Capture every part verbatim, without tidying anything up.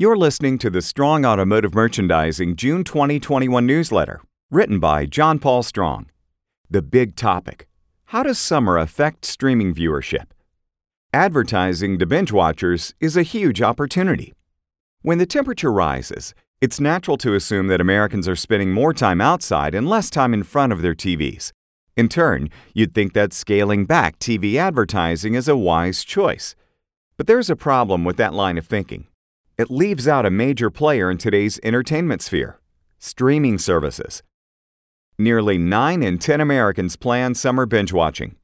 You're listening to the Strong Automotive Merchandising June twenty twenty-one newsletter, written by John Paul Strong. The big topic: how does summer affect streaming viewership? Advertising to binge watchers is a huge opportunity. When the temperature rises, it's natural to assume that Americans are spending more time outside and less time in front of their T Vs. In turn, you'd think that scaling back T V advertising is a wise choice. But there's a problem with that line of thinking. It leaves out a major player in today's entertainment sphere: streaming services. Nearly nine in ten Americans plan summer binge watching.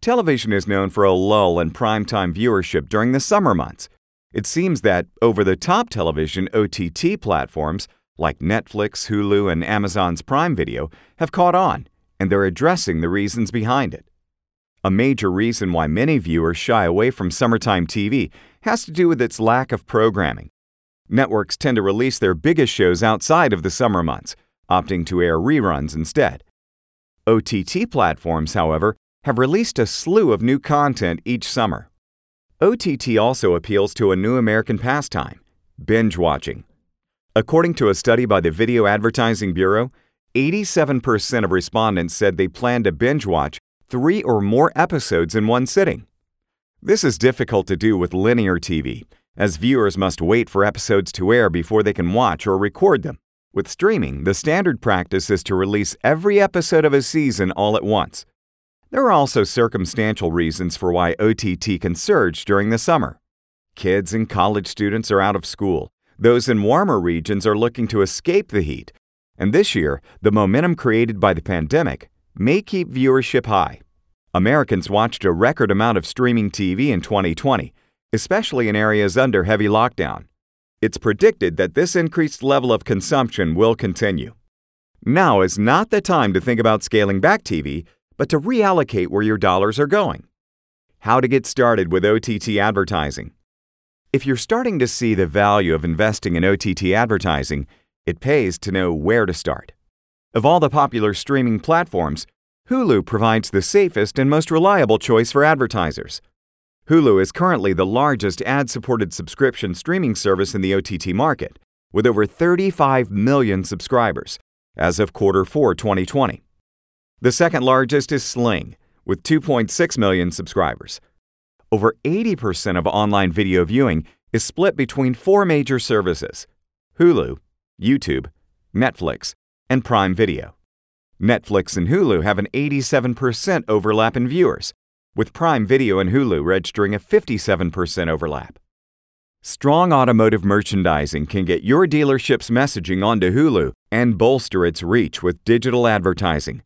Television is known for a lull in primetime viewership during the summer months. It seems that over-the-top television O T T platforms like Netflix, Hulu, and Amazon's Prime Video have caught on, and they're addressing the reasons behind it. A major reason why many viewers shy away from summertime T V has to do with its lack of programming. Networks tend to release their biggest shows outside of the summer months, opting to air reruns instead. O T T platforms, however, have released a slew of new content each summer. O T T also appeals to a new American pastime: binge watching. According to a study by the Video Advertising Bureau, eighty-seven percent of respondents said they plan to binge watch three or more episodes in one sitting. This is difficult to do with linear T V, as viewers must wait for episodes to air before they can watch or record them. With streaming, the standard practice is to release every episode of a season all at once. There are also circumstantial reasons for why O T T can surge during the summer. Kids and college students are out of school. Those in warmer regions are looking to escape the heat. And this year, the momentum created by the pandemic may keep viewership high. Americans watched a record amount of streaming T V in twenty twenty, especially in areas under heavy lockdown. It's predicted that this increased level of consumption will continue. Now is not the time to think about scaling back T V, but to reallocate where your dollars are going. How to get started with O T T advertising. If you're starting to see the value of investing in O T T advertising, it pays to know where to start. Of all the popular streaming platforms, Hulu provides the safest and most reliable choice for advertisers. Hulu is currently the largest ad-supported subscription streaming service in the O T T market, with over thirty-five million subscribers as of quarter four twenty twenty. The second largest is Sling, with two point six million subscribers. Over eighty percent of online video viewing is split between four major services: Hulu, YouTube, Netflix, and Prime Video. Netflix and Hulu have an eighty-seven percent overlap in viewers, with Prime Video and Hulu registering a fifty-seven percent overlap. Strong Automotive Merchandising can get your dealership's messaging onto Hulu and bolster its reach with digital advertising.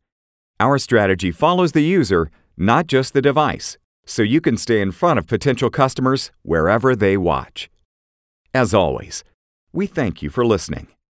Our strategy follows the user, not just the device, so you can stay in front of potential customers wherever they watch. As always, we thank you for listening.